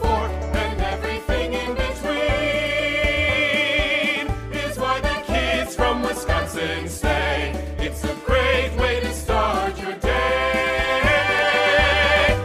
fork and everything in between is why the kids from Wisconsin say it's a great way to start your day.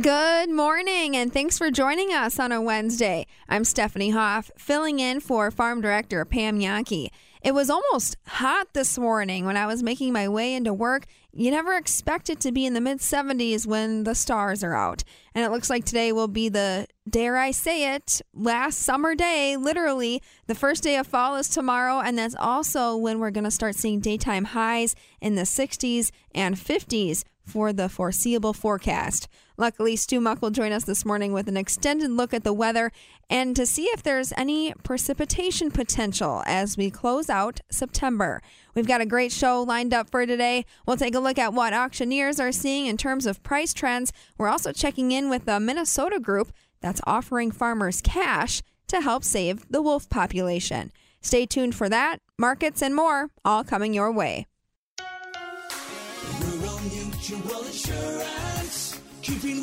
Good morning, and thanks for joining us on a Wednesday. I'm Stephanie Hoff, filling in for Farm Director Pam Yankee. It was almost hot this morning when I was making my way into work. You never expect it to be in the mid-70s when the stars are out. And it looks like today will be the, dare I say it, last summer day, literally. The first day of fall is tomorrow, and that's also when we're going to start seeing daytime highs in the 60s and 50s for the foreseeable forecast. Luckily, Stu Muck will join us this morning with an extended look at the weather and to see if there's any precipitation potential as we close out September. We've got a great show lined up for today. We'll take a look at what auctioneers are seeing in terms of price trends. We're also checking in with a Minnesota group that's offering farmers cash to help save the wolf population. Stay tuned for that, markets, and more, all coming your way. Rural Mutual Insurance. Keeping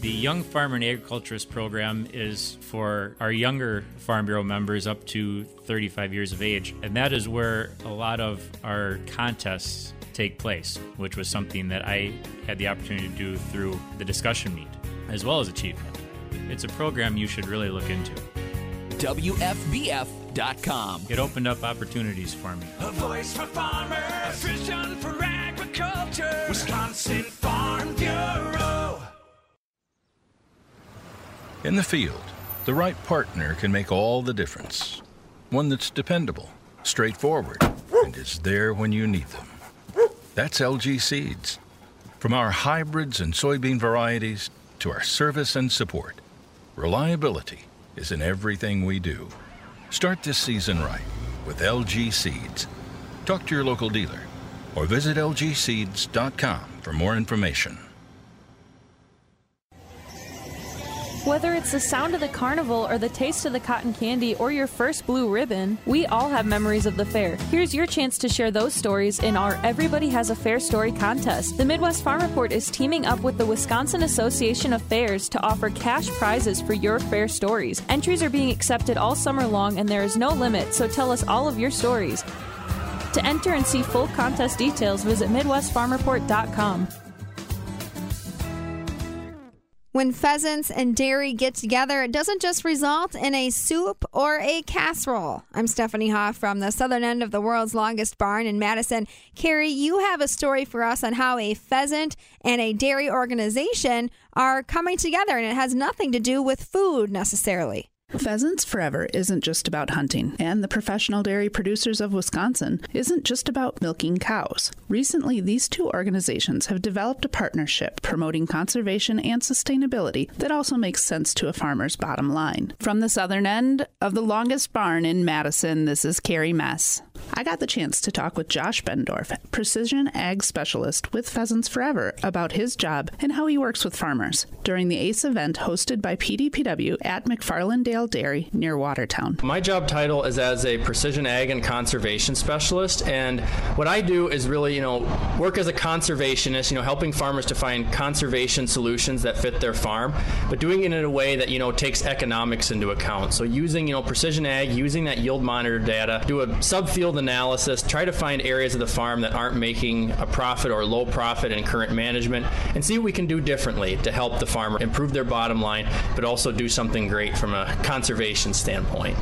The Young Farmer and Agriculturist Program is for our younger Farm Bureau members up to 35 years of age, and that is where a lot of our contests take place, which was something that I had the opportunity to do through the discussion meet, as well as Achievement. It's a program you should really look into. WFBF.com. It opened up opportunities for me. A voice for farmers, a vision for agriculture, Wisconsin Farm Bureau. In the field, the right partner can make all the difference. One that's dependable, straightforward, and is there when you need them. That's LG Seeds. From our hybrids and soybean varieties to our service and support, reliability is in everything we do. Start this season right with LG Seeds. Talk to your local dealer or visit lgseeds.com for more information. Whether it's the sound of the carnival or the taste of the cotton candy or your first blue ribbon, we all have memories of the fair. Here's your chance to share those stories in our Everybody Has a Fair Story contest. The Midwest Farm Report is teaming up with the Wisconsin Association of Fairs to offer cash prizes for your fair stories. Entries are being accepted all summer long and there is no limit, so tell us all of your stories. To enter and see full contest details, visit MidwestFarmReport.com. When pheasants and dairy get together, it doesn't just result in a soup or a casserole. I'm Stephanie Hoff from the southern end of the world's longest barn in Madison. Carrie, you have a story for us on how a pheasant and a dairy organization are coming together, and it has nothing to do with food necessarily. Pheasants Forever isn't just about hunting, and the Professional Dairy Producers of Wisconsin isn't just about milking cows. Recently, these two organizations have developed a partnership promoting conservation and sustainability that also makes sense to a farmer's bottom line. From the southern end of the longest barn in Madison, this is Carrie Mess. I got the chance to talk with Josh Bendorf, precision ag specialist with Pheasants Forever, about his job and how he works with farmers during the ACE event hosted by PDPW at McFarlandale Dairy near Watertown. My job title is as a precision ag and conservation specialist, and what I do is really, work as a conservationist, helping farmers to find conservation solutions that fit their farm, but doing it in a way that, takes economics into account. So using, precision ag, using that yield monitor data, do a subfield analysis, try to find areas of the farm that aren't making a profit or low profit in current management, and see what we can do differently to help the farmer improve their bottom line, but also do something great from a conservation standpoint.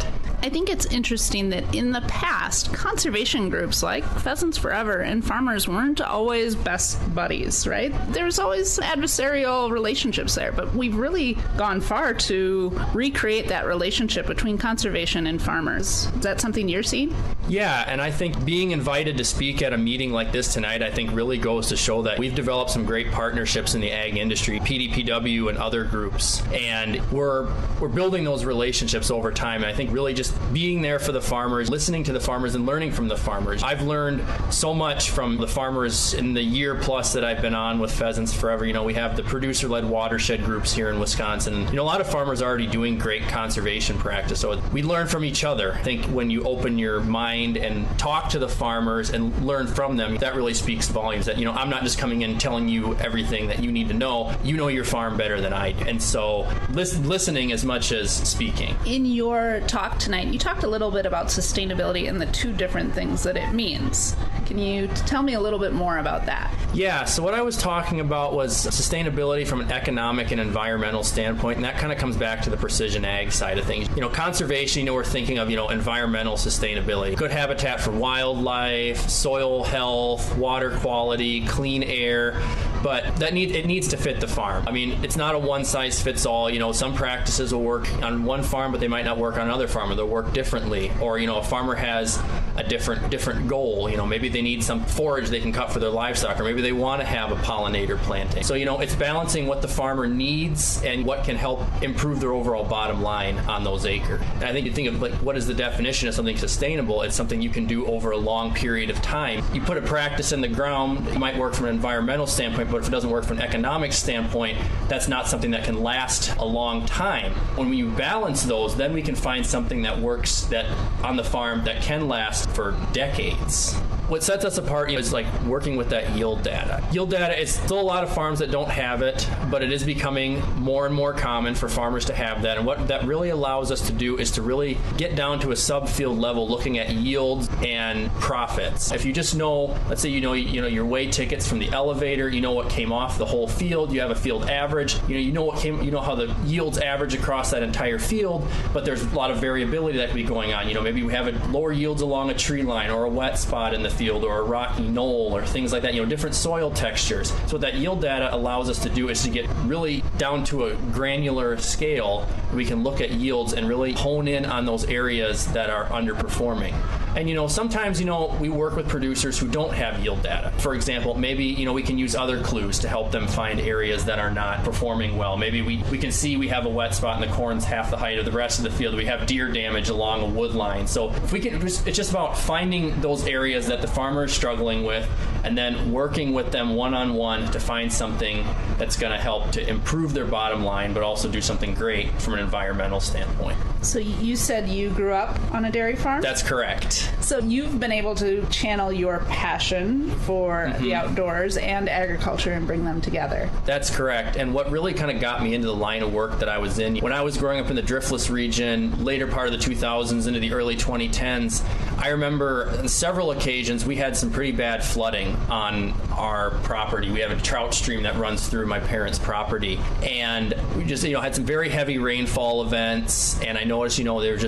I think it's interesting that in the past, conservation groups like Pheasants Forever and farmers weren't always best buddies, right? There's always adversarial relationships there, but we've really gone far to recreate that relationship between conservation and farmers. Is that something you're seeing? Yeah, and I think being invited to speak at a meeting like this tonight, I think really goes to show that we've developed some great partnerships in the ag industry, PDPW and other groups, and we're building those relationships over time. And I think really just being there for the farmers, listening to the farmers and learning from the farmers. I've learned so much from the farmers in the year plus that I've been on with Pheasants Forever. You know, we have the producer-led watershed groups here in Wisconsin. You know, a lot of farmers are already doing great conservation practice, so we learn from each other. I think when you open your mind and talk to the farmers and learn from them, that really speaks volumes. That, you know, I'm not just coming in telling you everything that you need to know. You know your farm better than I do. And so listening as much as speaking. In your talk tonight, you talked a little bit about sustainability and the two different things that it means. Can you tell me a little bit more about that? Yeah, so what I was talking about was sustainability from an economic and environmental standpoint, and that kind of comes back to the precision ag side of things. You know, conservation, you know, we're thinking of, you know, environmental sustainability, good habitat for wildlife, soil health, water quality, clean air, but it needs to fit the farm. I mean, it's not a one-size-fits-all. You know, some practices will work on one farm, but they might not work on another farm, or they'll work differently. Or, you know, a farmer has a different goal. You know, maybe they need some forage they can cut for their livestock, or maybe they want to have a pollinator planting. So, you know, it's balancing what the farmer needs and what can help improve their overall bottom line on those acres. And I think you think of, like, what is the definition of something sustainable? It's something you can do over a long period of time. You put a practice in the ground, it might work from an environmental standpoint, but if it doesn't work from an economic standpoint, that's not something that can last a long time. When you balance those, then we can find something that works that on the farm that can last for decades. What sets us apart, you know, is like working with that yield data. Yield data, it's still a lot of farms that don't have it, but it is becoming more and more common for farmers to have that. And what that really allows us to do is to really get down to a subfield level looking at yields and profits. If you just know, let's say you know your weigh tickets from the elevator, you know what came off the whole field, you have a field average, you know what came, you know how the yields average across that entire field, but there's a lot of variability that could be going on. You know, maybe we have lower yields along a tree line or a wet spot in the field or a rocky knoll or things like that, you know, different soil textures. So what that yield data allows us to do is to get really down to a granular scale. We can look at yields and really hone in on those areas that are underperforming. And, you know, sometimes, you know, we work with producers who don't have yield data. For example, maybe, you know, we can use other clues to help them find areas that are not performing well. Maybe we can see we have a wet spot and the corn's half the height of the rest of the field. We have deer damage along a wood line. So if we can, it's just about finding those areas that the farmer is struggling with and then working with them one-on-one to find something that's going to help to improve their bottom line, but also do something great from an environmental standpoint. So you said you grew up on a dairy farm? That's correct. So you've been able to channel your passion for the outdoors and agriculture and bring them together. That's correct. And what really kind of got me into the line of work that I was in, when I was growing up in the driftless region, later part of the 2000s into the early 2010s, I remember on several occasions we had some pretty bad flooding on our property. We have a trout stream that runs through my parents' property. And we just, you know, had some very heavy rainfall events. And I noticed, you know, they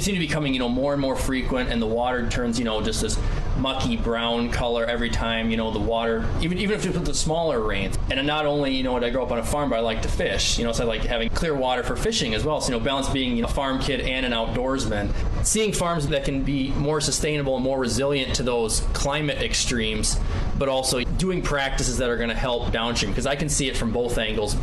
seemed to be coming, you know, more and more frequent, and the water turns, you know, just this mucky brown color every time, you know, the water, even if you put the smaller rains. And not only, you know, did I grow up on a farm, but I like to fish, you know, so I like having clear water for fishing as well. So, you know, balance being, you know, a farm kid and an outdoorsman, seeing farms that can be more sustainable and more resilient to those climate extremes, but also doing practices that are going to help downstream, because I can see it from both angles,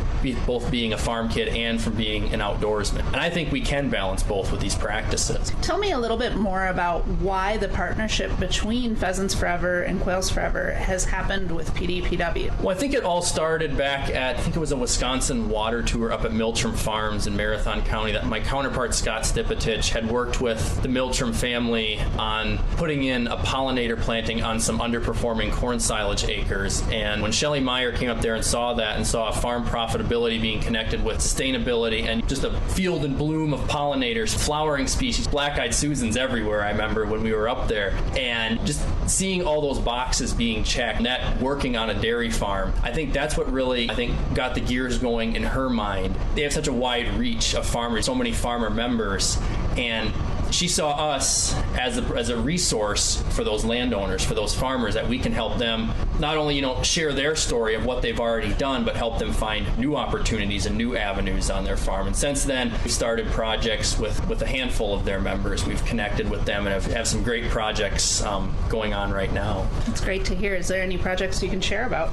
both being a farm kid and from being an outdoorsman. And I think we can balance both with these practices. Tell me a little bit more about why the partnership between Pheasants Forever and Quails Forever has happened with PDPW. Well, I think it all started back at, I think it was a Wisconsin water tour up at Miltram Farms in Marathon County that my counterpart Scott Stipetich had worked with the Miltram family on putting in a pollinator planting on some underperforming corn silage acres. And when Shelley Meyer came up there and saw that and saw farm profitability being connected with sustainability and just a field in bloom of pollinators, flowering species, black-eyed Susans everywhere, I remember when we were up there, and just seeing all those boxes being checked, and that working on a dairy farm, I think that's what really, I think, got the gears going in her mind. They have such a wide reach of farmers, so many farmer members, and she saw us as a resource for those landowners, for those farmers, that we can help them not only, share their story of what they've already done, but help them find new opportunities and new avenues on their farm. And since then, we've started projects with a handful of their members. We've connected with them and have some great projects going on right now. That's great to hear. Is there any projects you can share about?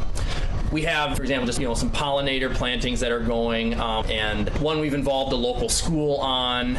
We have, for example, just some pollinator plantings that are going, and one we've involved a local school on,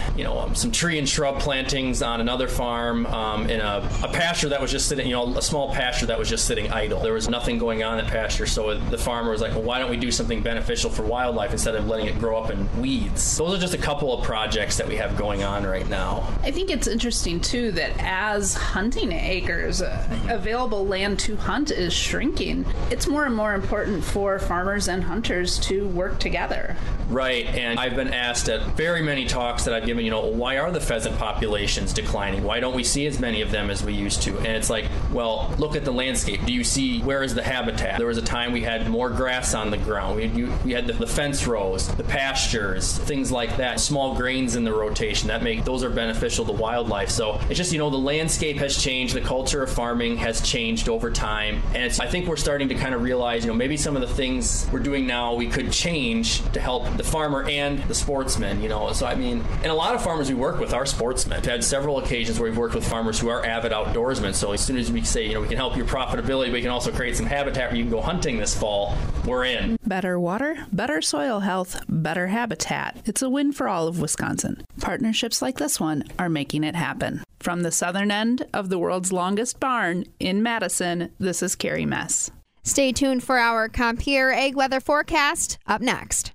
some tree and shrub plantings on another farm, in a pasture that was just sitting, a small pasture that was just sitting idle. There was nothing going on in that pasture, so the farmer was like, well, why don't we do something beneficial for wildlife instead of letting it grow up in weeds? Those are just a couple of projects that we have going on right now. I think it's interesting, too, that as hunting acres, available land to hunt is shrinking, it's more and more important for farmers and hunters to work together. Right, and I've been asked at very many talks that I've given, why are the pheasant populations declining? Why don't we see as many of them as we used to? And it's like, well, look at the landscape. Do you see where is the habitat? There was a time we had more grass on the ground. We had the fence rows, the pastures, things like that, small grains in the rotation. Those are beneficial to wildlife. So it's just, the landscape has changed. The culture of farming has changed over time. And I think we're starting to kind of realize, maybe some of the things we're doing now we could change to help the farmer and the sportsman, So, and a lot of farmers we work with are sportsmen. We've had several occasions where we've worked with farmers who are avid outdoorsmen. So as soon as we say, we can help your profitability, but we can also create some habitat where you can go hunting this fall, we're in. Better water, better soil health, better habitat. It's a win for all of Wisconsin. Partnerships like this one are making it happen. From the southern end of the world's longest barn in Madison, this is Carrie Mess. Stay tuned for our Compeer Egg Weather Forecast up next.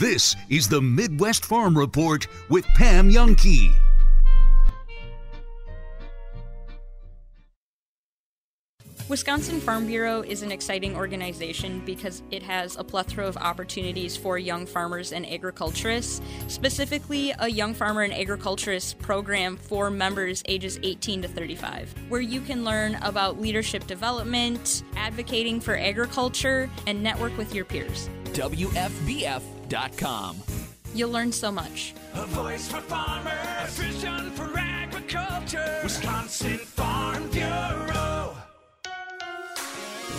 This is the Midwest Farm Report with Pam Yankee. Wisconsin Farm Bureau is an exciting organization because it has a plethora of opportunities for young farmers and agriculturists, specifically a Young Farmer and Agriculturist program for members ages 18 to 35, where you can learn about leadership development, advocating for agriculture, and network with your peers. WFBF.com. You'll learn so much. A voice for farmers, a vision for agriculture, Wisconsin Farm Bureau.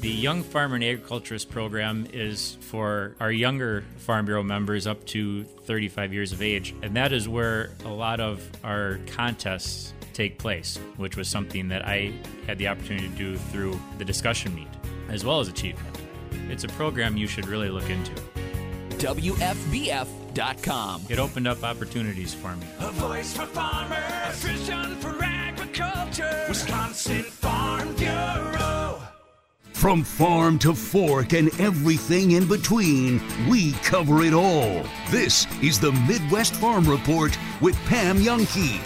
The Young Farmer and Agriculturist program is for our younger Farm Bureau members up to 35 years of age, and that is where a lot of our contests take place, which was something that I had the opportunity to do through the discussion meet, as well as achievement. It's a program you should really look into. WFBF.com. It opened up opportunities for me. A voice for farmers, a vision for agriculture, Wisconsin Farm Bureau. From farm to fork and everything in between, we cover it all. This is the Midwest Farm Report with Pam Yankee.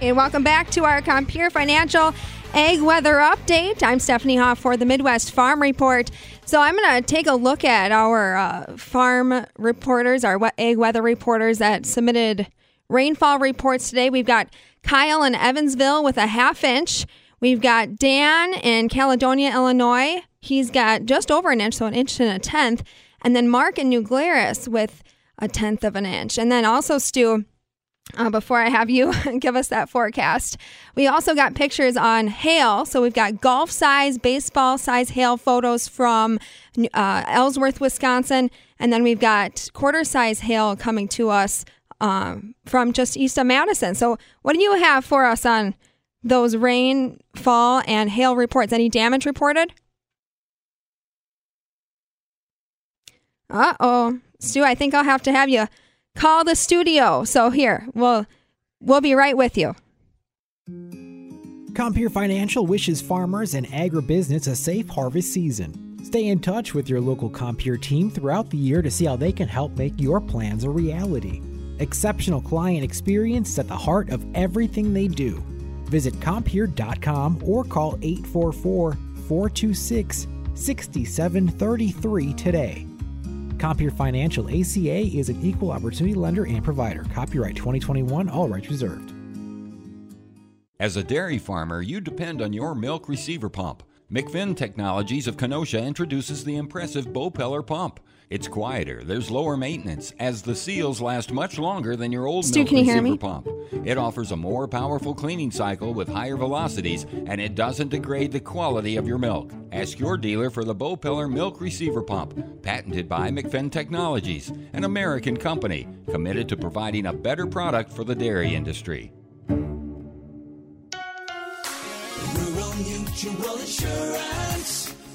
And welcome back to our Compeer Financial Egg Weather Update. I'm Stephanie Hoff for the Midwest Farm Report. So I'm going to take a look at our farm reporters, our egg weather reporters that submitted rainfall reports today. We've got Kyle in Evansville with a 1/2 inch. We've got Dan in Caledonia, Illinois. He's got just over 1 inch, so 1 1/10 inches. And then Mark in New Glarus with 1/10 inch. And then also, Stu, before I have you give us that forecast, we also got pictures on hail. So we've got golf-size, baseball-size hail photos from Ellsworth, Wisconsin. And then we've got quarter-size hail coming to us from just east of Madison. So what do you have for us on those rainfall and hail reports? Any damage reported? Uh-oh. Stu, I think I'll have to have you call the studio. So here, we'll be right with you. Compeer Financial wishes farmers and agribusiness a safe harvest season. Stay in touch with your local Compeer team throughout the year to see how they can help make your plans a reality. Exceptional client experience is at the heart of everything they do. Visit Compeer.com or call 844-426-6733 today. Compeer Financial ACA is an equal opportunity lender and provider. Copyright 2021, all rights reserved. As a dairy farmer, you depend on your milk receiver pump. McFinn Technologies of Kenosha introduces the impressive Bowpeller pump. It's quieter, there's lower maintenance, as the seals last much longer than your old milk receiver pump. It offers a more powerful cleaning cycle with higher velocities, and it doesn't degrade the quality of your milk. Ask your dealer for the Bowpeller milk receiver pump, patented by McFinn Technologies, an American company committed to providing a better product for the dairy industry. Mutual Insurance,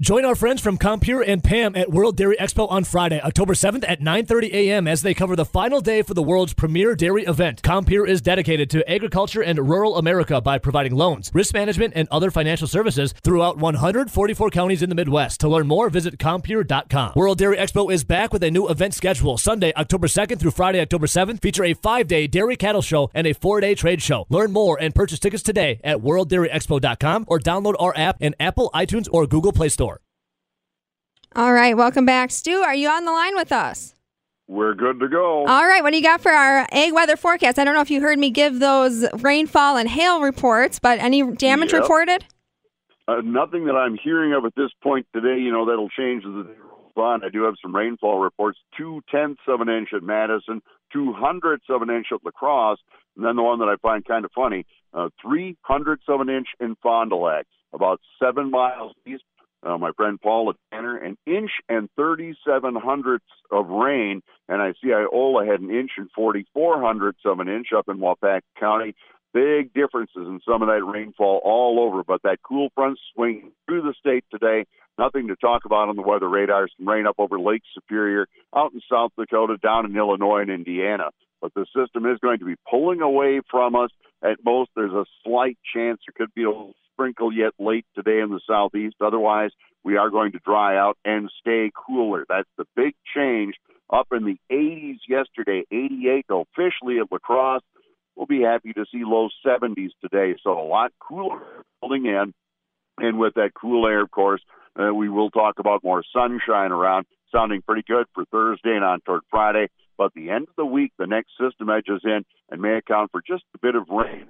Join our friends from Compeer and Pam at World Dairy Expo on Friday, October 7th at 9:30 a.m. as they cover the final day for the world's premier dairy event. Compeer is dedicated to agriculture and rural America by providing loans, risk management, and other financial services throughout 144 counties in the Midwest. To learn more, visit Compeer.com. World Dairy Expo is back with a new event schedule, Sunday, October 2nd through Friday, October 7th, feature a 5-day dairy cattle show and a 4-day trade show. Learn more and purchase tickets today at WorldDairyExpo.com or download our app in Apple, iTunes, or Google Play Store. All right, welcome back. Stu, are you on the line with us? We're good to go. All right, what do you got for our ag weather forecast? I don't know if you heard me give those rainfall and hail reports, but any damage reported? Nothing that I'm hearing of at this point today. You know, that'll change as the day rolls on. I do have some rainfall reports. 0.2 of an inch at Madison, 0.2 of an inch at La Crosse, and then the one that I find kind of funny, 0.3 of an inch in Fond du Lac, about 7 miles east. My friend Paul at Tanner, 1.37 inches of rain, and I see Iola had 1.44 inches up in Wapak County. Big differences in some of that rainfall all over, but that cool front swing through the state today, nothing to talk about on the weather radar. Some rain up over Lake Superior, out in South Dakota, down in Illinois and Indiana. But the system is going to be pulling away from us. At most, there's a slight chance there could be a sprinkle yet late today in the southeast. Otherwise, we are going to dry out and stay cooler. That's the big change. Up in the 80s yesterday, 88 officially at La Crosse. We'll be happy to see low 70s today. So a lot cooler building in. And with that cool air, of course, we will talk about more sunshine around. Sounding pretty good for Thursday and on toward Friday. But the end of the week, the next system edges in and may account for just a bit of rain.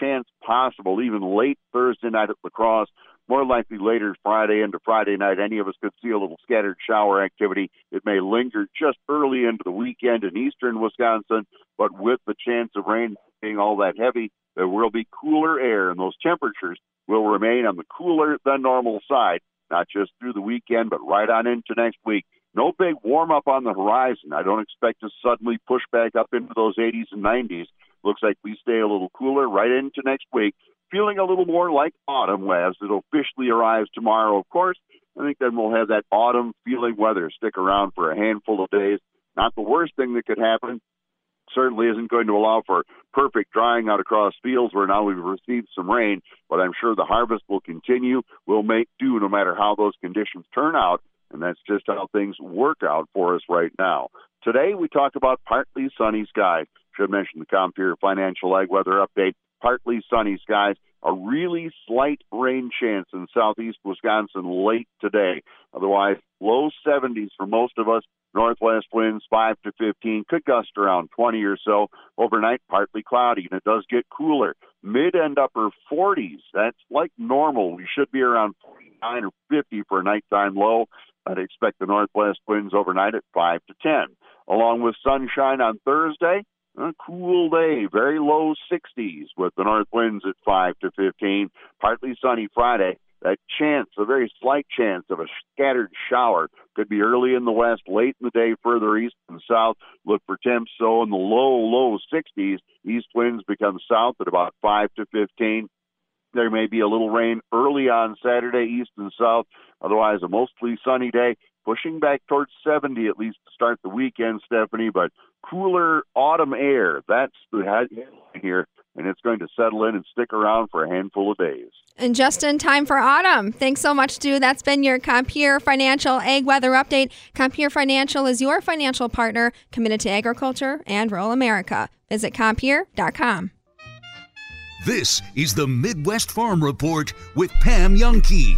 Chance possible even late Thursday night at La Crosse, more likely later Friday into Friday night. Any of us could see a little scattered shower activity. It may linger just early into the weekend in eastern Wisconsin, but with the chance of rain being all that heavy, there will be cooler air, and those temperatures will remain on the cooler than normal side, not just through the weekend, but right on into next week. No big warm-up on the horizon. I don't expect to suddenly push back up into those 80s and 90s. Looks like we stay a little cooler right into next week, feeling a little more like autumn as it officially arrives tomorrow, of course. I think then we'll have that autumn-feeling weather stick around for a handful of days. Not the worst thing that could happen. Certainly isn't going to allow for perfect drying out across fields where now we've received some rain, but I'm sure the harvest will continue. We'll make do no matter how those conditions turn out, and that's just how things work out for us right now. Today we talk about partly sunny skies. Should mention the Compeer Financial Ag Weather Update. Partly sunny skies. A really slight rain chance in southeast Wisconsin late today. Otherwise, low 70s for most of us. Northwest winds 5 to 15. Could gust around 20 or so. Overnight, partly cloudy, and it does get cooler. Mid and upper 40s. That's like normal. We should be around 49 or 50 for a nighttime low. I'd expect the northwest winds overnight at 5 to 10. Along with sunshine on Thursday, a cool day, very low 60s with the north winds at 5 to 15. Partly sunny Friday. That chance, a very slight chance of a scattered shower could be early in the west, late in the day, further east and south. Look for temps, so in the low 60s. East winds become south at about 5 to 15. There may be a little rain early on Saturday, east and south. Otherwise, a mostly sunny day, pushing back towards 70 at least to start the weekend, Stephanie. But cooler autumn air, that's the headline here, and it's going to settle in and stick around for a handful of days. And just in time for autumn. Thanks so much, Stu. That's been your Compeer Financial Ag Weather Update. Compeer Financial is your financial partner committed to agriculture and rural America. Visit Compeer.com. This is the Midwest Farm Report with Pam Yankee.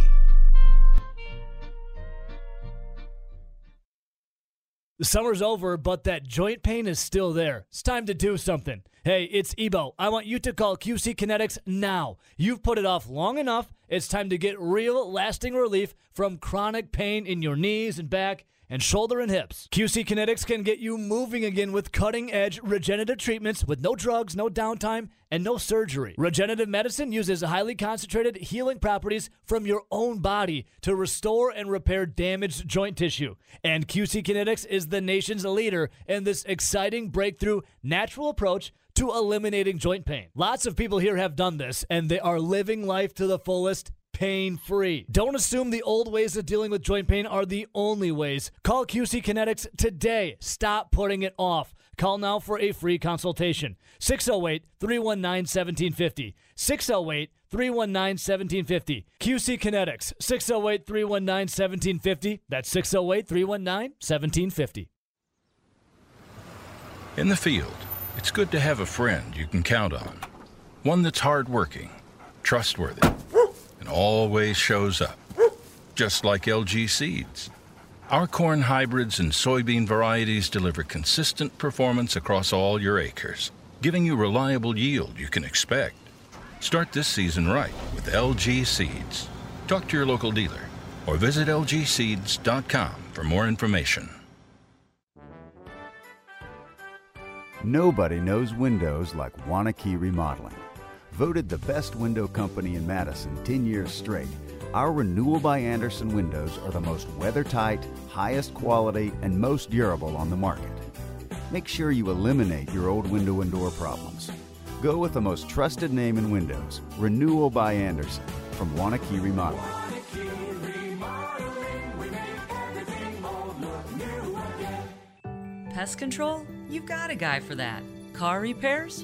The summer's over, but that joint pain is still there. It's time to do something. Hey, it's Ebo. I want you to call QC Kinetics now. You've put it off long enough. It's time to get real, lasting relief from chronic pain in your knees and back and shoulder and hips. QC Kinetics can get you moving again with cutting-edge regenerative treatments with no drugs, no downtime, and no surgery. Regenerative medicine uses highly concentrated healing properties from your own body to restore and repair damaged joint tissue. And QC Kinetics is the nation's leader in this exciting breakthrough natural approach to eliminating joint pain. Lots of people here have done this, and they are living life to the fullest, pain-free. Don't assume the old ways of dealing with joint pain are the only ways. Call QC Kinetics today. Stop putting it off. Call now for a free consultation. 608-319-1750. 608-319-1750. QC Kinetics. 608-319-1750. That's 608-319-1750. In the field, it's good to have a friend you can count on. One that's hardworking, trustworthy, and always shows up, just like LG Seeds. Our corn hybrids and soybean varieties deliver consistent performance across all your acres, giving you reliable yield you can expect. Start this season right with LG Seeds. Talk to your local dealer or visit lgseeds.com for more information. Nobody knows windows like Waunakee Remodeling. Voted the best window company in Madison 10 years straight, our Renewal by Andersen windows are the most weather-tight, highest quality, and most durable on the market. Make sure you eliminate your old window and door problems. Go with the most trusted name in windows, Renewal by Andersen, from Waunakee Remodeling. Pest control? You've got a guy for that. Car repairs?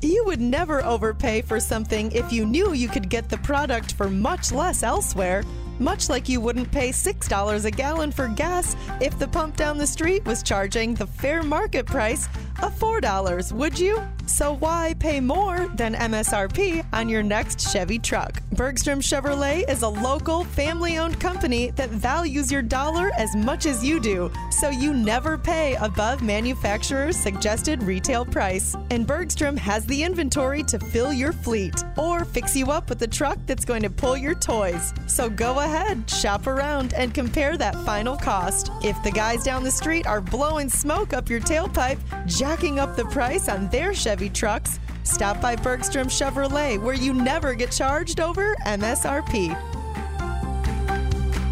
You would never overpay for something if you knew you could get the product for much less elsewhere, much like you wouldn't pay $6 a gallon for gas if the pump down the street was charging the fair market price of $4, would you? So why pay more than MSRP on your next Chevy truck? Bergstrom Chevrolet is a local, family-owned company that values your dollar as much as you do, so you never pay above manufacturer's suggested retail price. And Bergstrom has the inventory to fill your fleet or fix you up with the truck that's going to pull your toys. So go ahead, shop around, and compare that final cost. If the guys down the street are blowing smoke up your tailpipe, jacking up the price on their Chevy trucks, stop by Bergstrom Chevrolet, where you never get charged over MSRP.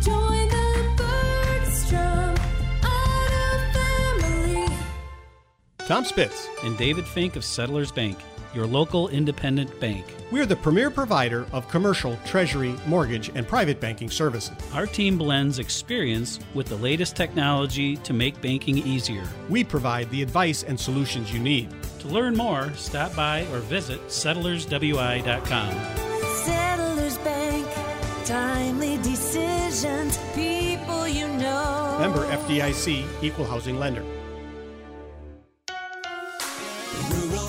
Join the Bergstrom Auto Family. Tom Spitz and David Fink of Settlers Bank, your local independent bank. We're the premier provider of commercial, treasury, mortgage, and private banking services. Our team blends experience with the latest technology to make banking easier. We provide the advice and solutions you need. To learn more, stop by or visit settlerswi.com. Settlers Bank, timely decisions, people you know. Member FDIC, Equal Housing Lender. Rural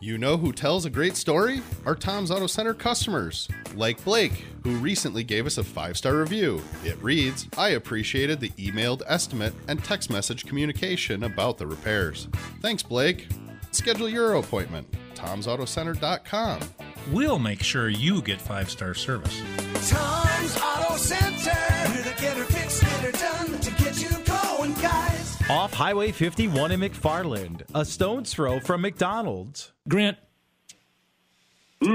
You know who tells a great story? Our Tom's Auto Center customers, like Blake, who recently gave us a 5-star review. It reads, "I appreciated the emailed estimate and text message communication about the repairs." Thanks, Blake. Schedule your appointment, tomsautocenter.com. We'll make sure you get 5-star service. Tom's Auto Center, here to get her fixed, get her done, to get you going, guys. Off Highway 51 in McFarland, a stone's throw from McDonald's. Grant, let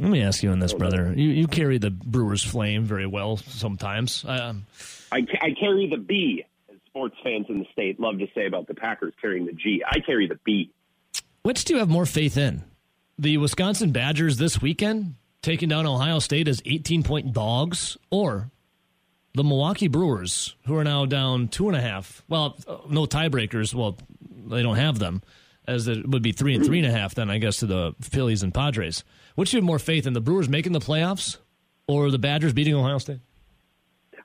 me ask you on this, brother. You carry the brewer's flame very well sometimes. I carry the B, as sports fans in the state love to say about the Packers carrying the G. I carry the B. Which do you have more faith in? The Wisconsin Badgers this weekend taking down Ohio State as 18-point dogs, or the Milwaukee Brewers, who are now down 2.5. Well, no tiebreakers. Well, they don't have them, as it would be 3 and 3.5 then, I guess, to the Phillies and Padres. What do you have more faith in, the Brewers making the playoffs or the Badgers beating Ohio State?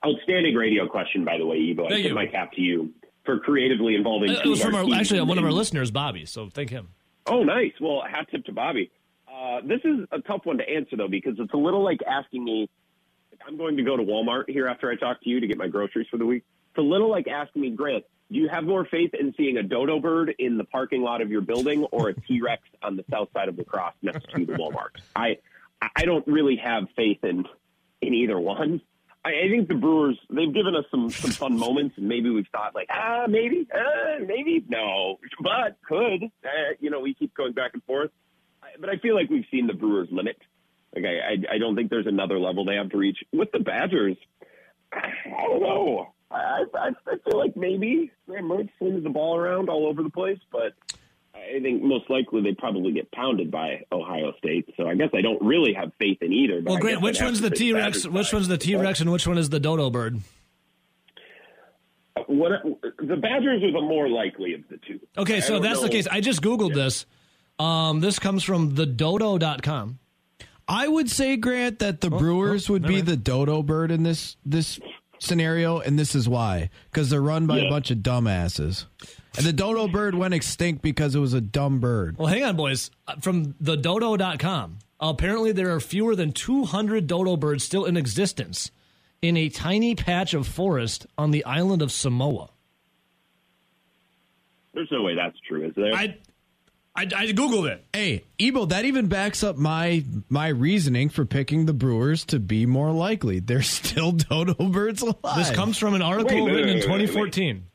Outstanding radio question, by the way, Evo. I tip my cap to you for creatively involving. It was from one of our listeners, Bobby, so thank him. Oh, nice. Well, hat tip to Bobby. This is a tough one to answer, though, because it's a little like asking me, I'm going to go to Walmart here after I talk to you to get my groceries for the week. It's a little like asking me, Grant, do you have more faith in seeing a dodo bird in the parking lot of your building or a T-Rex on the south side of La Crosse next to the Walmart? I don't really have faith in either one. I think the Brewers, they've given us some fun moments, and maybe we've thought, like, maybe, no, but could. We keep going back and forth. But I feel like we've seen the Brewers' limit. Like, I don't think there's another level they have to reach. With the Badgers, I don't know. I feel like maybe Mertz slings the ball around all over the place, but I think most likely they probably get pounded by Ohio State. So I guess I don't really have faith in either. But well, Grant, which one's the T-Rex? Which one's the T-Rex, and which one is the dodo bird? The Badgers are the more likely of the two. Okay, so that's the case. I just Googled this. This comes from thedodo.com. I would say, Grant, that the Brewers would be the dodo bird in this scenario, and this is why, because they're run by a bunch of dumbasses. And the dodo bird went extinct because it was a dumb bird. Well, hang on, boys. From thedodo.com, apparently there are fewer than 200 dodo birds still in existence in a tiny patch of forest on the island of Samoa. There's no way that's true, is there? I Googled it. Hey, Ebo, that even backs up my reasoning for picking the Brewers to be more likely. They're still dodo birds alive. This comes from an article written in 2014.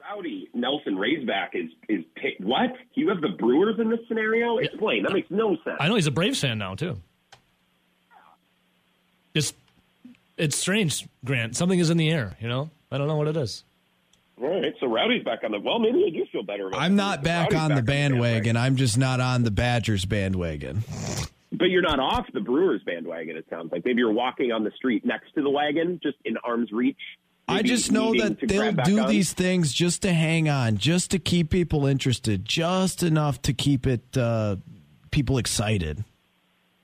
Rowdy Nelson Raisback is picked. What? You have the Brewers in this scenario? Explain. That makes no sense. I know he's a Braves fan now, too. It's strange, Grant. Something is in the air, I don't know what it is. All right, so Rowdy's back on the... Well, maybe I do feel better about it. I'm not back on the bandwagon. I'm just not on the Badgers bandwagon. But you're not off the Brewers bandwagon, it sounds like. Maybe you're walking on the street next to the wagon, just in arm's reach. I just know that they'll do these things just to hang on, just to keep people interested, just enough to keep it people excited.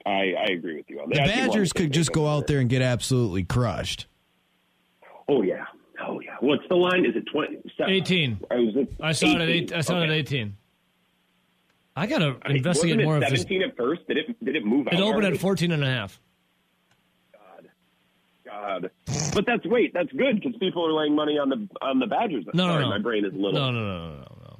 I agree with you on that. The Badgers could just go out there and get absolutely crushed. Oh, yeah. Oh, yeah. What's the line? Is it 27? 18. I saw it at 18. I saw it at 18. I got to investigate more of this. 17 at first? Did it move out? It opened at 14.5. God. But that's good because people are laying money on the Badgers. No. My brain is little. No.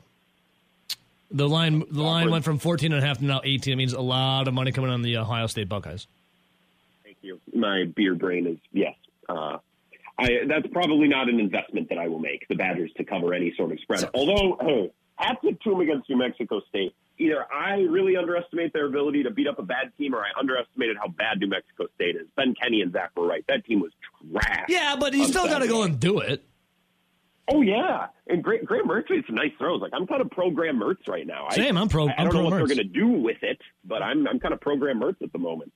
The line went from 14.5 to now 18. It means a lot of money coming on the Ohio State Buckeyes. Thank you. My beer brain is, yes. That's probably not an investment that I will make, the Badgers, to cover any sort of spread. Although, hey, hats off to them against New Mexico State. Either I really underestimate their ability to beat up a bad team, or I underestimated how bad New Mexico State is. Ben Kenny and Zach were right. That team was trash. Yeah, but you still got to go and do it. Oh, yeah. And Graham Mertz made some nice throws. Like, I'm kind of pro Graham Mertz right now. Same. I'm pro Graham Mertz. I don't know what they're going to do with it, but I'm kind of pro Graham Mertz at the moment.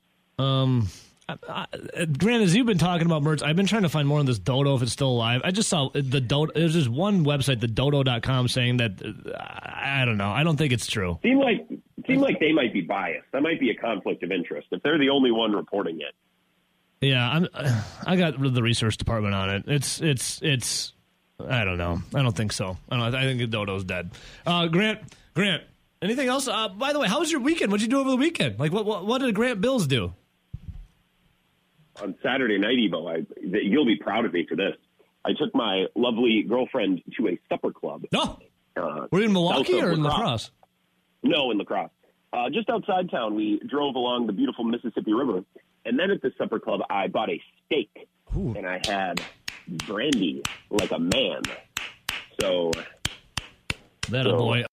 Grant, as you've been talking about Mertz, I've been trying to find more on this Dodo, if it's still alive. I just saw the Dodo. There's this one website, thedodo.com, saying that, I don't know. I don't think it's true. Seems like they might be biased. That might be a conflict of interest if they're the only one reporting it. Yeah, I got rid of the research department on it. It's I don't know. I don't think so. I think the Dodo's dead. Grant, anything else? By the way, how was your weekend? What did you do over the weekend? Like, what did Grant Bills do? On Saturday night, Evo, you'll be proud of me for this. I took my lovely girlfriend to a supper club. No, we're in Milwaukee or in La Crosse? No, in La Crosse. Just outside town, we drove along the beautiful Mississippi River. And then at the supper club, I bought a steak. Ooh. And I had brandy like a man. So that a boy.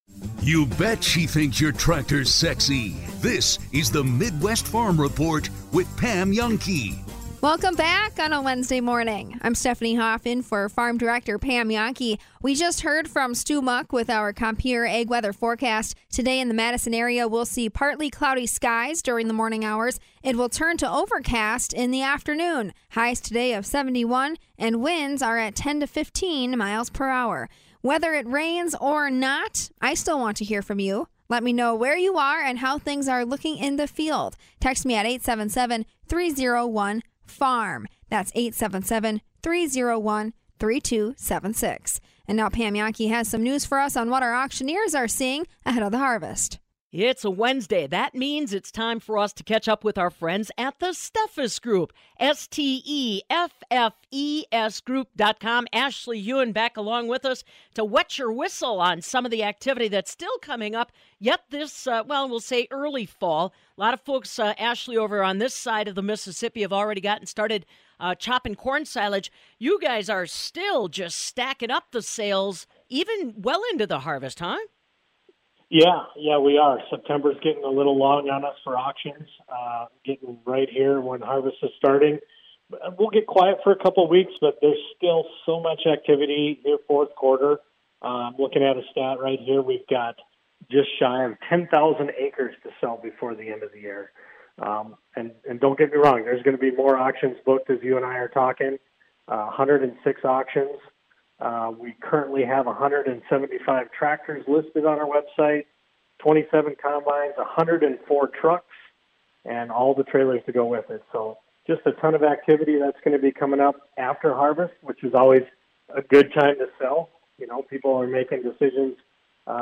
You bet she thinks your tractor's sexy. This is the Midwest Farm Report with Pam Yankee. Welcome back on a Wednesday morning. I'm Stephanie Hoff in for Farm Director Pam Yankee. We just heard from Stu Muck with our Compeer egg weather forecast. Today in the Madison area, we'll see partly cloudy skies during the morning hours. It will turn to overcast in the afternoon. Highs today of 71, and winds are at 10 to 15 miles per hour. Whether it rains or not, I still want to hear from you. Let me know where you are and how things are looking in the field. Text me at 877-301 Farm. That's 877-301-3276. And now Pam Yankee has some news for us on what our auctioneers are seeing ahead of the harvest. It's a Wednesday. That means it's time for us to catch up with our friends at the Steffes Group, STEFFES Group.com. Ashley Ewan back along with us to wet your whistle on some of the activity that's still coming up. Yet this, we'll say early fall. A lot of folks, Ashley, over on this side of the Mississippi have already gotten started chopping corn silage. You guys are still just stacking up the sales even well into the harvest, huh? Yeah, we are. September's getting a little long on us for auctions, getting right here when harvest is starting. We'll get quiet for a couple of weeks, but there's still so much activity here fourth quarter. I'm looking at a stat right here. We've got just shy of 10,000 acres to sell before the end of the year. And don't get me wrong, there's going to be more auctions booked as you and I are talking, 106 auctions. We currently have 175 tractors listed on our website, 27 combines, 104 trucks, and all the trailers to go with it. So just a ton of activity that's going to be coming up after harvest, which is always a good time to sell. You know, people are making decisions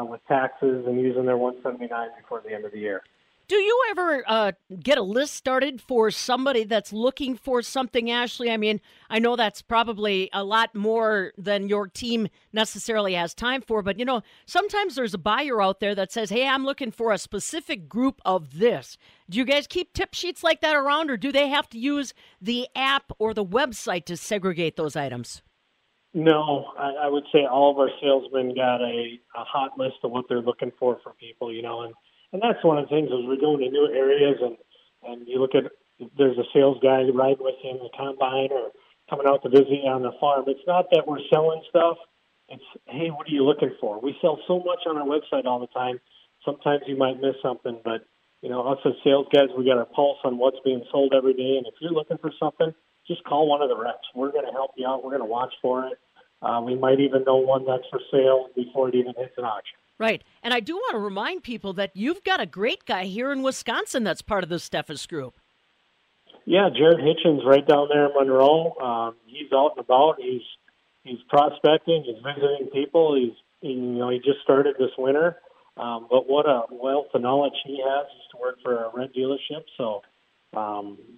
with taxes and using their 179 before the end of the year. Do you ever get a list started for somebody that's looking for something, Ashley? I mean, I know that's probably a lot more than your team necessarily has time for, but, you know, sometimes there's a buyer out there that says, hey, I'm looking for a specific group of this. Do you guys keep tip sheets like that around, or do they have to use the app or the website to segregate those items? No, I would say all of our salesmen got a hot list of what they're looking for from people, you know, and that's one of the things is we're going to new areas and you look at there's a sales guy riding with him in the combine or coming out to visit on the farm. It's not that we're selling stuff. It's, hey, what are you looking for? We sell so much on our website all the time. Sometimes you might miss something, but, you know, us as sales guys, we got a pulse on what's being sold every day. And if you're looking for something, just call one of the reps. We're going to help you out. We're going to watch for it. We might even know one that's for sale before it even hits an auction. Right. And I do want to remind people that you've got a great guy here in Wisconsin that's part of the Steffes Group. Yeah, Jared Hitchens right down there in Monroe. He's out and about. He's prospecting. He's visiting people. He just started this winter. But what a wealth of knowledge he has. He used to work for a red dealership, so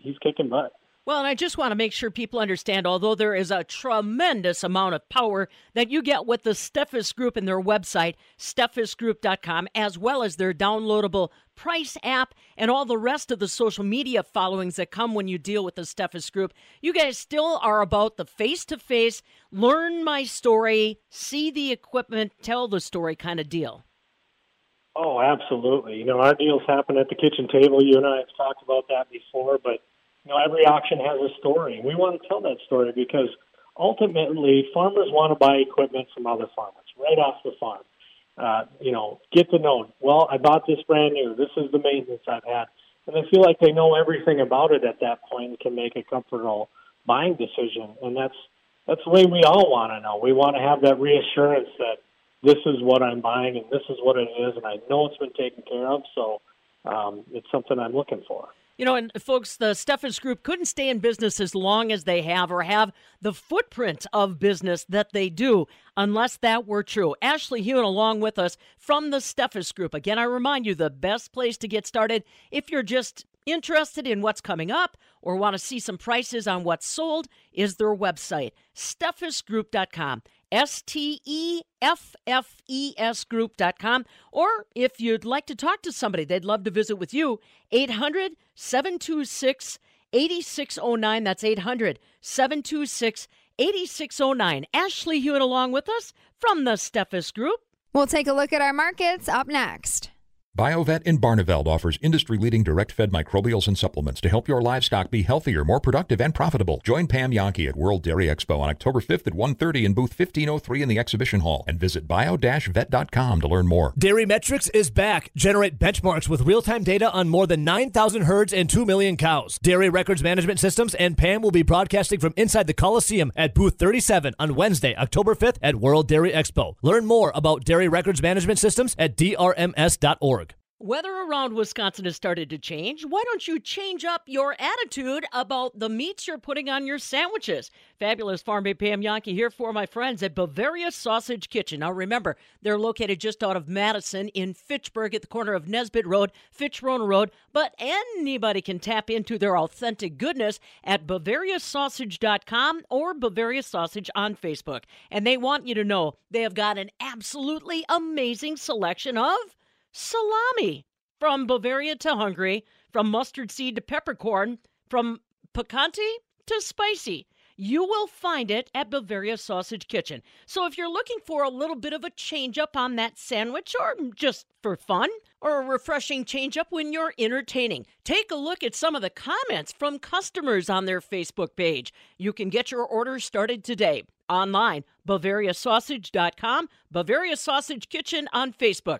he's kicking butt. Well, and I just want to make sure people understand, although there is a tremendous amount of power that you get with the Steffes Group and their website, steffesgroup.com, as well as their downloadable price app and all the rest of the social media followings that come when you deal with the Steffes Group. You guys still are about the face-to-face, learn my story, see the equipment, tell the story kind of deal. Oh, absolutely. You know, our deals happen at the kitchen table. You and I have talked about that before, but you know, every auction has a story. We want to tell that story because ultimately, farmers want to buy equipment from other farmers right off the farm. Get to know, well, I bought this brand new. This is the maintenance I've had. And they feel like they know everything about it at that point and can make a comfortable buying decision. And that's the way we all want to know. We want to have that reassurance that this is what I'm buying and this is what it is, and I know it's been taken care of, so it's something I'm looking for. You know, and folks, the Steffes Group couldn't stay in business as long as they have or have the footprint of business that they do, unless that were true. Ashley Ewan along with us from the Steffes Group. Again, I remind you, the best place to get started if you're just interested in what's coming up or want to see some prices on what's sold is their website, steffesgroup.com. STEFFES Group.com. Or if you'd like to talk to somebody, they'd love to visit with you, 800-726-8609. That's 800-726-8609. Ashley Ewan along with us from the Steffes Group. We'll take a look at our markets up next. BioVet in Barneveld offers industry-leading direct-fed microbials and supplements to help your livestock be healthier, more productive, and profitable. Join Pam Yankee at World Dairy Expo on October 5th at 1:30 in Booth 1503 in the Exhibition Hall. And visit bio-vet.com to learn more. Dairy Metrics is back. Generate benchmarks with real-time data on more than 9,000 herds and 2 million cows. Dairy Records Management Systems and Pam will be broadcasting from inside the Coliseum at Booth 37 on Wednesday, October 5th at World Dairy Expo. Learn more about Dairy Records Management Systems at drms.org. Weather around Wisconsin has started to change. Why don't you change up your attitude about the meats you're putting on your sandwiches? Fabulous Farm Babe Pam Yankee here for my friends at Bavaria Sausage Kitchen. Now remember, they're located just out of Madison in Fitchburg at the corner of Nesbitt Road, Fitchrona Road, but anybody can tap into their authentic goodness at BavariaSausage.com or Bavaria Sausage on Facebook. And they want you to know they have got an absolutely amazing selection of salami, from Bavaria to Hungary, from mustard seed to peppercorn, from picante to spicy. You will find it at Bavaria Sausage Kitchen. So if you're looking for a little bit of a change up on that sandwich, or just for fun, or a refreshing change up when you're entertaining, take a look at some of the comments from customers on their Facebook page. You can get your order started today. Online, BavariaSausage.com, Bavaria Sausage Kitchen on Facebook.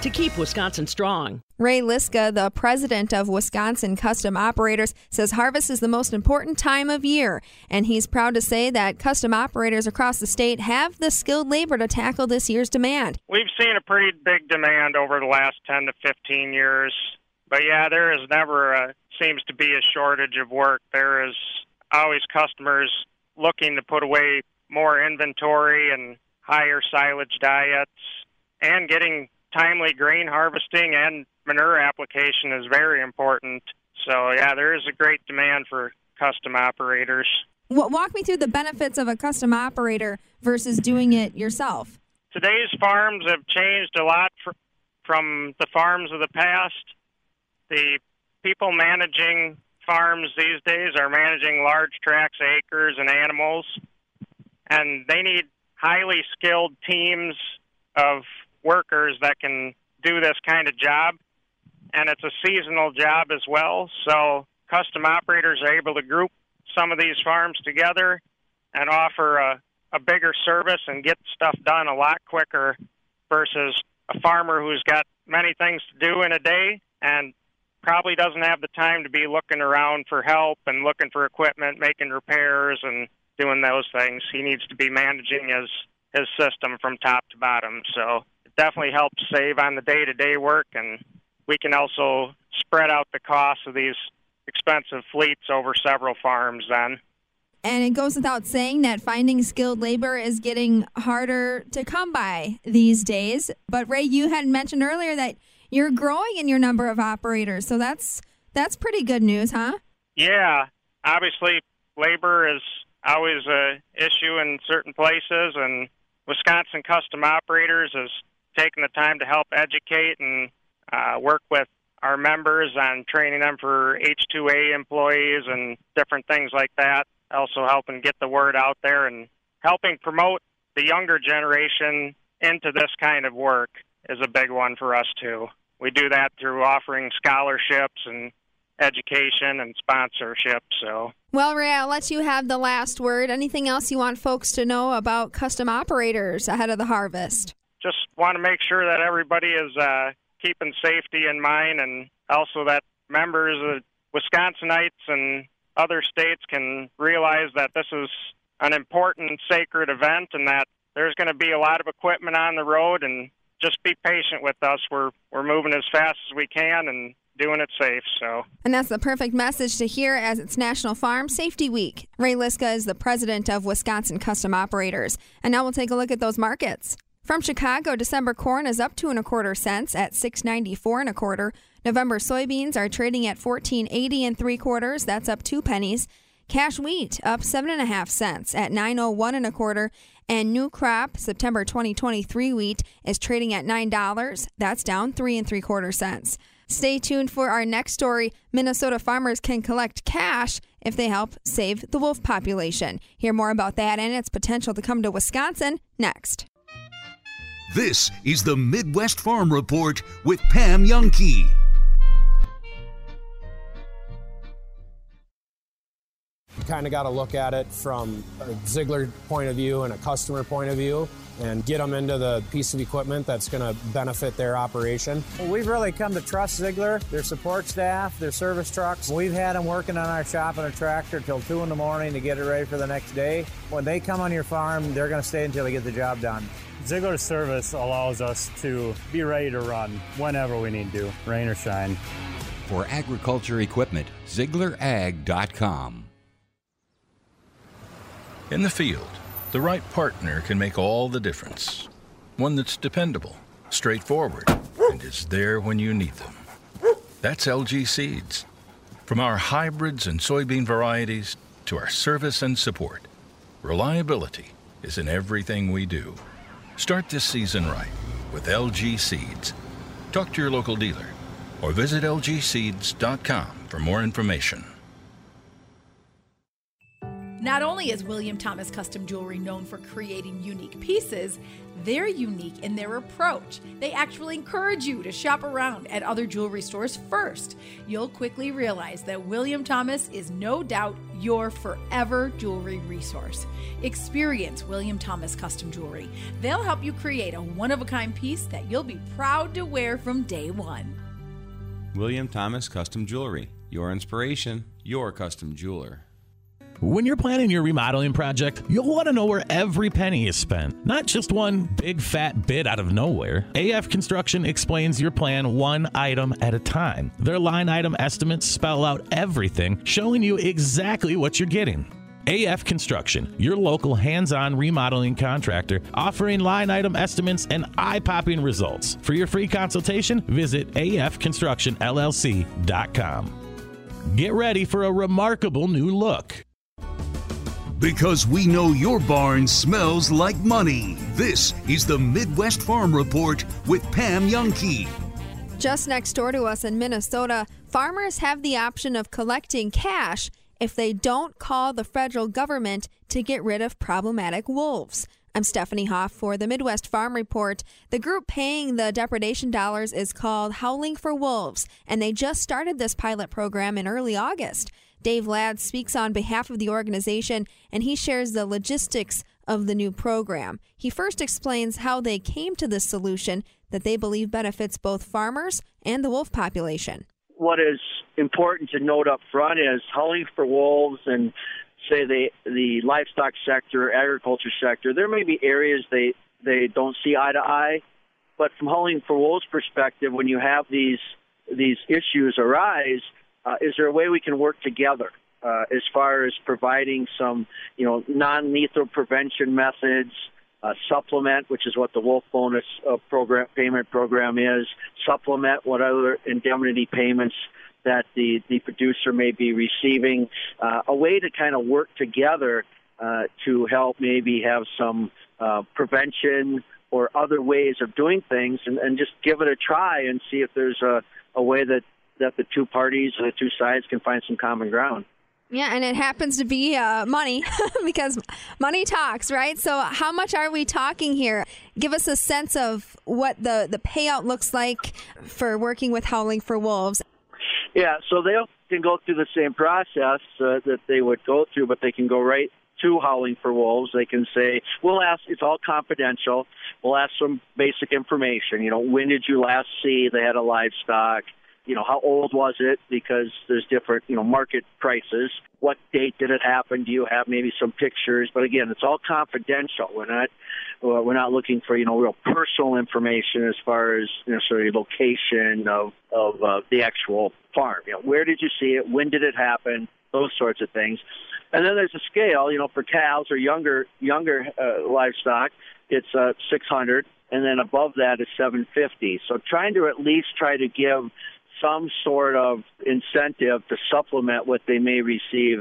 to keep Wisconsin strong. Ray Liska, the president of Wisconsin Custom Operators, says harvest is the most important time of year, and he's proud to say that custom operators across the state have the skilled labor to tackle this year's demand. We've seen a pretty big demand over the last 10 to 15 years, but yeah, there is never seems to be a shortage of work. There is always customers looking to put away more inventory and higher silage diets, and getting timely grain harvesting and manure application is very important. So, yeah, there is a great demand for custom operators. Walk me through the benefits of a custom operator versus doing it yourself. Today's farms have changed a lot from the farms of the past. The people managing farms these days are managing large tracts, acres, and animals, and they need highly skilled teams of workers that can do this kind of job, and it's a seasonal job as well. So custom operators are able to group some of these farms together and offer a bigger service and get stuff done a lot quicker versus a farmer who's got many things to do in a day and probably doesn't have the time to be looking around for help and looking for equipment, making repairs and doing those things. He needs to be managing his system from top to bottom. So definitely helps save on the day-to-day work, and we can also spread out the cost of these expensive fleets over several farms then. And it goes without saying that finding skilled labor is getting harder to come by these days. But, Ray, you had mentioned earlier that you're growing in your number of operators, so that's pretty good news, huh? Yeah. Obviously, labor is always an issue in certain places, and Wisconsin Custom Operators is taking the time to help educate and work with our members on training them for H-2A employees and different things like that, also helping get the word out there and helping promote the younger generation into this kind of work is a big one for us, too. We do that through offering scholarships and education and sponsorship. So, well, Ray, I'll let you have the last word. Anything else you want folks to know about Custom Operators ahead of the harvest? Just want to make sure that everybody is keeping safety in mind, and also that members of Wisconsinites and other states can realize that this is an important, sacred event and that there's going to be a lot of equipment on the road, and just be patient with us. We're moving as fast as we can and doing it safe. So, and that's the perfect message to hear as it's National Farm Safety Week. Ray Liska is the president of Wisconsin Custom Operators. And now we'll take a look at those markets. From Chicago, December corn is up 2 1/4 cents at $6.94 1/4. November soybeans are trading at $14.80 3/4. That's up 2 pennies. Cash wheat up 7 1/2 cents at $9.01 1/4, and new crop September 2023 wheat is trading at $9. That's down 3 3/4 cents. Stay tuned for our next story. Minnesota farmers can collect cash if they help save the wolf population. Hear more about that and its potential to come to Wisconsin next. This is the Midwest Farm Report with Pam Yankee. You kind of got to look at it from a Ziegler point of view and a customer point of view and get them into the piece of equipment that's going to benefit their operation. Well, we've really come to trust Ziegler, their support staff, their service trucks. We've had them working on our shop and a tractor till 2 in the morning to get it ready for the next day. When they come on your farm, they're going to stay until they get the job done. Ziegler's service allows us to be ready to run whenever we need to, rain or shine. For agriculture equipment, ZieglerAg.com. In the field, the right partner can make all the difference. One that's dependable, straightforward, and is there when you need them. That's LG Seeds. From our hybrids and soybean varieties to our service and support, reliability is in everything we do. Start this season right with LG Seeds. Talk to your local dealer or visit lgseeds.com for more information. Not only is William Thomas Custom Jewelry known for creating unique pieces, they're unique in their approach. They actually encourage you to shop around at other jewelry stores first. You'll quickly realize that William Thomas is no doubt your forever jewelry resource. Experience William Thomas Custom Jewelry. They'll help you create a one-of-a-kind piece that you'll be proud to wear from day one. William Thomas Custom Jewelry, your inspiration, your custom jeweler. When you're planning your remodeling project, you'll want to know where every penny is spent, not just one big fat bit out of nowhere. AF Construction explains your plan one item at a time. Their line item estimates spell out everything, showing you exactly what you're getting. AF Construction, your local hands-on remodeling contractor, offering line item estimates and eye-popping results. For your free consultation, visit afconstructionllc.com. Get ready for a remarkable new look. Because we know your barn smells like money. This is the Midwest Farm Report with Pam Yankee. Just next door to us in Minnesota, farmers have the option of collecting cash if they don't call the federal government to get rid of problematic wolves. I'm Stephanie Hoff for the Midwest Farm Report. The group paying the depredation dollars is called Howling for Wolves, and they just started this pilot program in early August. Dave Ladd speaks on behalf of the organization, and he shares the logistics of the new program. He first explains how they came to this solution that they believe benefits both farmers and the wolf population. What is important to note up front is Howling for Wolves and, say, the livestock sector, agriculture sector, there may be areas they don't see eye to eye, but from Howling for Wolves' perspective, when you have these issues arise, is there a way we can work together as far as providing some, non-lethal prevention methods, supplement, which is what the wolf bonus payment program is, supplement what other indemnity payments that the producer may be receiving, a way to kind of work together to help maybe have some prevention or other ways of doing things, and just give it a try and see if there's a way that the two parties or the two sides can find some common ground. Yeah, and it happens to be money because money talks, right? So how much are we talking here? Give us a sense of what the payout looks like for working with Howling for Wolves. Yeah, so they can go through the same process that they would go through, but they can go right to Howling for Wolves. They can say, we'll ask, it's all confidential, we'll ask some basic information. You know, when did you last see they had a livestock? You know, how old was it? Because there's different, you know, market prices. What date did it happen? Do you have maybe some pictures? But again, it's all confidential. We're not looking for, you know, real personal information as far as necessarily location of the actual farm. You know, where did you see it? When did it happen? Those sorts of things. And then there's a scale. You know, for calves or younger livestock, it's 600, and then above that is 750. So trying to at least try to give some sort of incentive to supplement what they may receive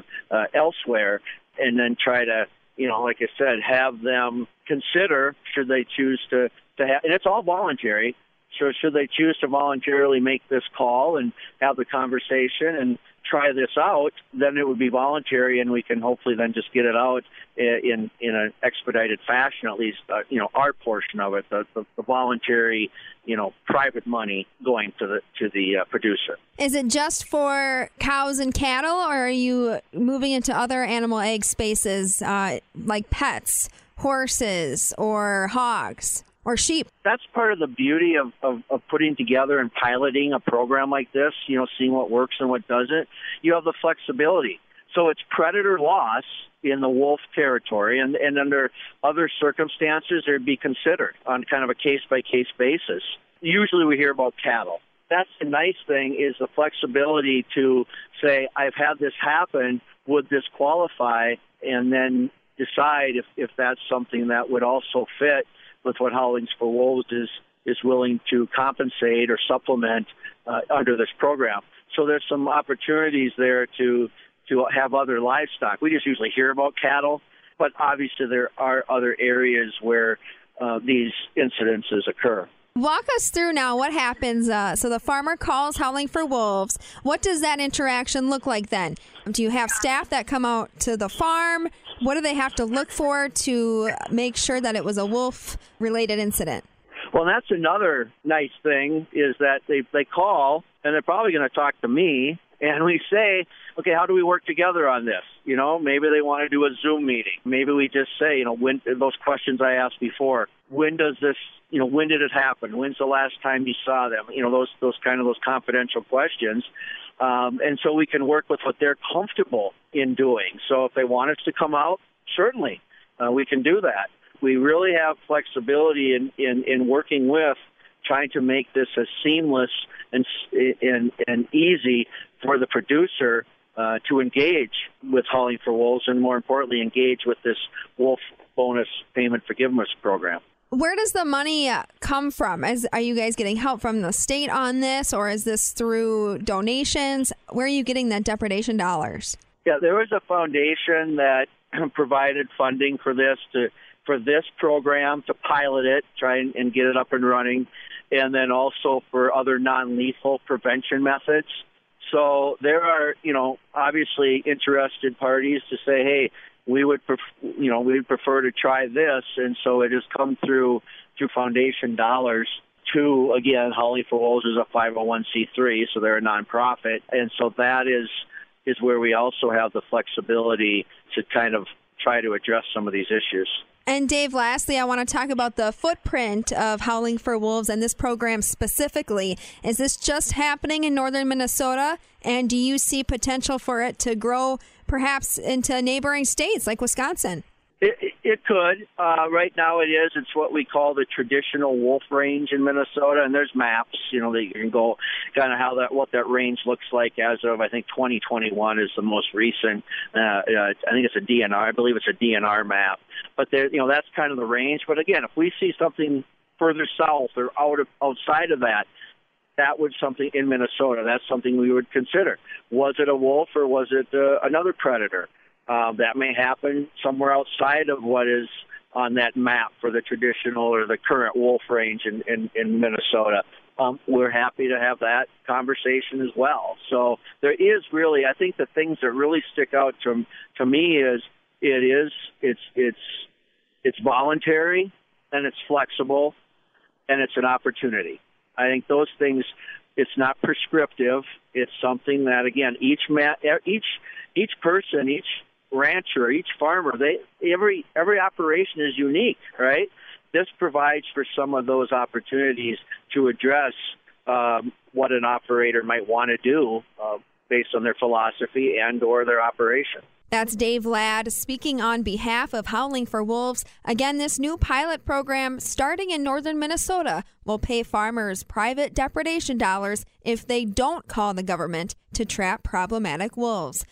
elsewhere, and then try to, you know, like I said, have them consider, should they choose to have, and it's all voluntary, so should they choose to voluntarily make this call and have the conversation and try this out, then it would be voluntary, and we can hopefully then just get it out in an expedited fashion, at least, you know, our portion of it, the voluntary, you know, private money going to the producer. Is it just for cows and cattle, or are you moving into other animal egg spaces like pets, horses, or hogs? Or sheep? That's part of the beauty of putting together and piloting a program like this, you know, seeing what works and what doesn't. You have the flexibility. So it's predator loss in the wolf territory, and under other circumstances, it would be considered on kind of a case-by-case basis. Usually we hear about cattle. That's the nice thing, is the flexibility to say, I've had this happen, would this qualify? And then decide if that's something that would also fit with what Howling for Wolves is willing to compensate or supplement under this program. So there's some opportunities there to have other livestock. We just usually hear about cattle, but obviously there are other areas where these incidences occur. Walk us through now what happens. So the farmer calls Howling for Wolves. What does that interaction look like then? Do you have staff that come out to the farm? What do they have to look for to make sure that it was a wolf-related incident? Well, that's another nice thing, is that they call, and they're probably going to talk to me, and we say, okay, how do we work together on this? You know, maybe they want to do a Zoom meeting. Maybe we just say, you know, when those questions I asked before, when does this, you know, when did it happen? When's the last time you saw them? You know, those confidential questions. And so we can work with what they're comfortable in doing. So if they want us to come out, certainly we can do that. We really have flexibility in working with trying to make this as seamless and easy for the producer to engage with Howling for Wolves, and more importantly, engage with this Wolf Bonus Payment Forgiveness Program. Where does the money come from? Are you guys getting help from the state on this, or is this through donations? Where are you getting that depredation dollars? Yeah, there was a foundation that provided funding for this program to pilot it, try and get it up and running, and then also for other non-lethal prevention methods. So there are, you know, obviously interested parties to say, hey, we'd prefer to try this, and so it has come through foundation dollars to, again, Howling for Wolves is a 501c3, so they're a nonprofit, and so that is where we also have the flexibility to kind of try to address some of these issues. And Dave, lastly, I want to talk about the footprint of Howling for Wolves and this program specifically. Is this just happening in northern Minnesota, and do you see potential for it to grow perhaps into neighboring states like Wisconsin? It could. Right now it is. It's what we call the traditional wolf range in Minnesota, and there's maps, you know, that you can go kind of what that range looks like as of, I think, 2021 is the most recent. I think it's a DNR. I believe it's a DNR map. But there, you know, that's kind of the range. But again, if we see something further south or outside of that, that would something in Minnesota. That's something we would consider. Was it a wolf or was it another predator? That may happen somewhere outside of what is on that map for the traditional or the current wolf range in Minnesota. We're happy to have that conversation as well. So there is really, I think the things that really stick out to me is it's voluntary and it's flexible and it's an opportunity. I think those things, it's not prescriptive. It's something that, again, each person, each rancher, each farmer, every operation is unique, right? This provides for some of those opportunities to address what an operator might want to do based on their philosophy and or their operation. That's Dave Ladd speaking on behalf of Howling for Wolves. Again, this new pilot program starting in northern Minnesota will pay farmers private depredation dollars if they don't call the government to trap problematic wolves.